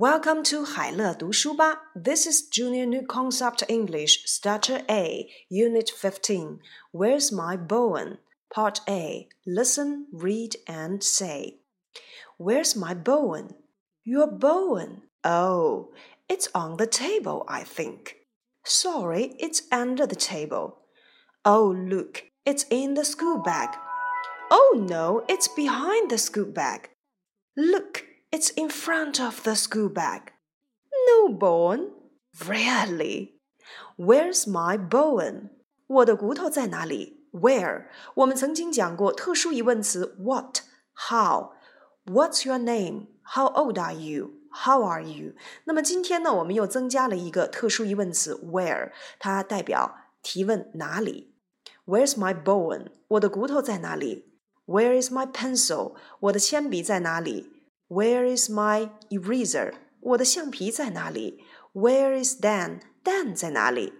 Welcome to 海乐读书吧 This is Junior New Concept English, Starter A, Unit 15. Where's my Bowen? Part A. Listen, read, and say. Where's my Bowen? Your Bowen? Oh, it's on the table, I think. Sorry, it's under the table. Oh, look, it's in the school bag. Oh, no, it's behind the school bag. Look.It's in front of the school bag. No Bowen? Really? Where's my Bowen? 我的骨头在哪里 ？Where? 我们曾经讲过特殊疑问词 what, how, what's your name, how old are you, how are you? 那么今天呢，我们又增加了一个特殊疑问词 where， 它代表提问哪里。Where's my Bowen? 我的骨头在哪里 ？Where is my pencil? 我的铅笔在哪里？Where is my eraser? 我的橡皮在哪里 ？Where is Dan? Dan 在哪里？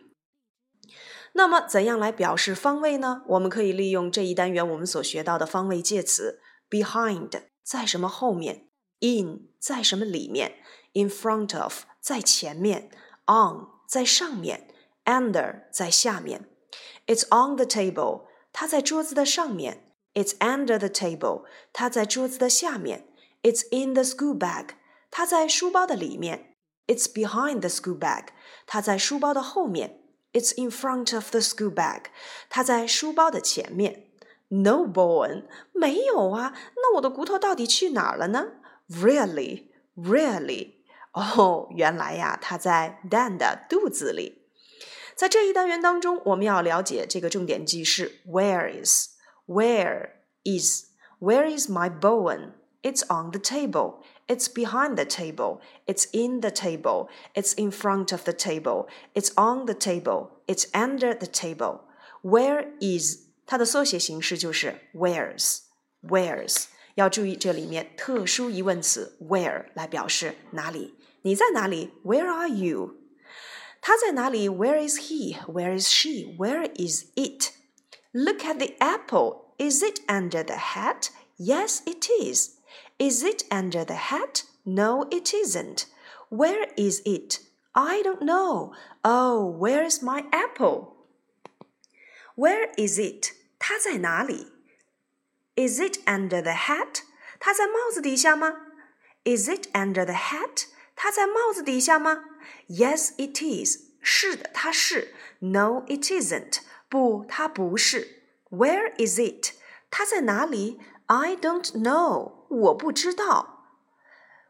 那么怎样来表示方位呢？我们可以利用这一单元我们所学到的方位介词 behind 在什么后面 ，in 在什么里面 ，in front of 在前面 ，on 在上面 ，under 在下面。It's on the table. 它在桌子的上面。It's under the table. 它在桌子的下面。It's in the school bag. 它在书包的里面。It's behind the school bag. 它在书包的后面。It's in front of the school bag. 它在书包的前面。No, Bowen. 没有啊，那我的骨头到底去哪儿了呢？ Really? Really? 哦，原来呀，它在 Dan 的肚子里。在这一单元当中，我们要了解这个重点句式 Where is? Where is? Where is my Bowen?It's on the table. It's behind the table. It's in the table. It's in front of the table. It's on the table. It's under the table. Where is? 它的缩写形式就是 where's. Where's. 要注意这里面特殊疑问词 where 来表示哪里。你在哪里 ？Where are you? 他在哪里 ？Where is he? Where is she? Where is it? Look at the apple. Is it under the hat? Yes, it is.Is it under the hat? No, it isn't. Where is it? I don't know. Oh, where is my apple? Where is it? 它在哪里? Is it under the hat? 它在帽子底下吗? Is it under the hat? 它在帽子底下吗? Yes, it is. 是的，它是。No, it isn't. 不，它不是。Where is it? 它在哪里?I don't know. 我不知道。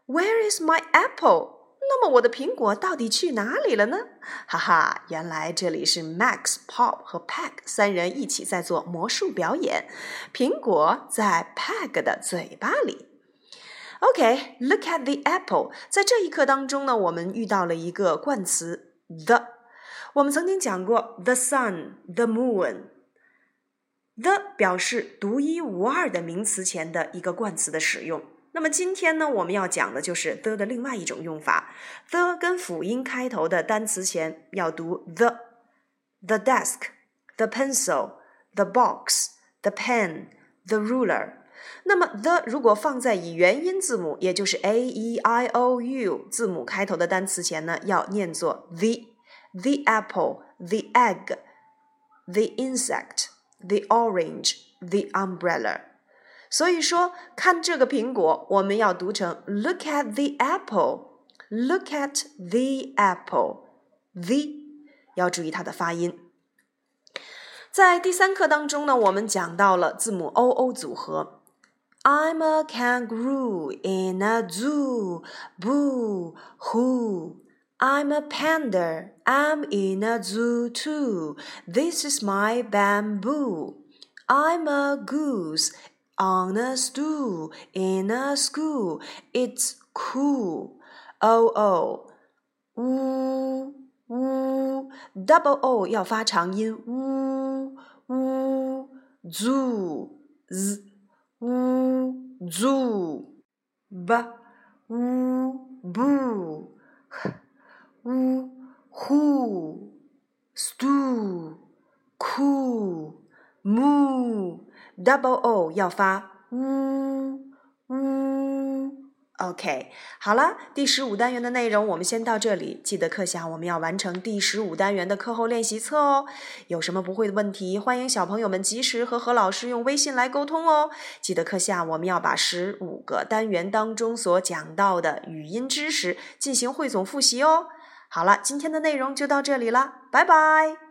Where is my apple? 那么我的苹果到底去哪里了呢？哈哈，原来这里是 Max, Pop 和 Pak 三人一起在做魔术表演。苹果在 Pak 的嘴巴里。OK, look at the apple. 在这一课当中呢，我们遇到了一个冠词 the。我们曾经讲过 the sun, the moon。The 表示独一无二的名词前的一个冠词的使用。那么今天呢，我们要讲的就是 the 的另外一种用法。the 跟辅音开头的单词前要读 the。The desk, the pencil, the box, the pen, the ruler。那么 the 如果放在以元音字母，也就是 a e i o u 字母开头的单词前呢，要念作 the。The apple, the egg, the insect。The orange, the umbrella. 所以说，看这个苹果，我们要读成 Look at the apple. Look at the apple. The 要注意它的发音。在第三课当中呢，我们讲到了字母 oo 组合。I'm a kangaroo in a zoo. Boo hoo.I'm a panda, I'm in a zoo too. This is my bamboo. I'm a goose on a stool in a school. It's cool. Oh, oh. Woo, woo. Double O 要发长音 Woo, woo. Zoo, z, woo, zoo. B, woo, boo.Woo, who, stool, cool, moo. Double O 要发 woo, woo, OK， 好了，第15单元的内容我们先到这里。记得课下我们要完成第15单元的课后练习册哦。有什么不会的问题，欢迎小朋友们及时和何老师用微信来沟通哦。记得课下我们要把15个单元当中所讲到的语音知识进行汇总复习哦。好了，今天的内容就到这里了，拜拜。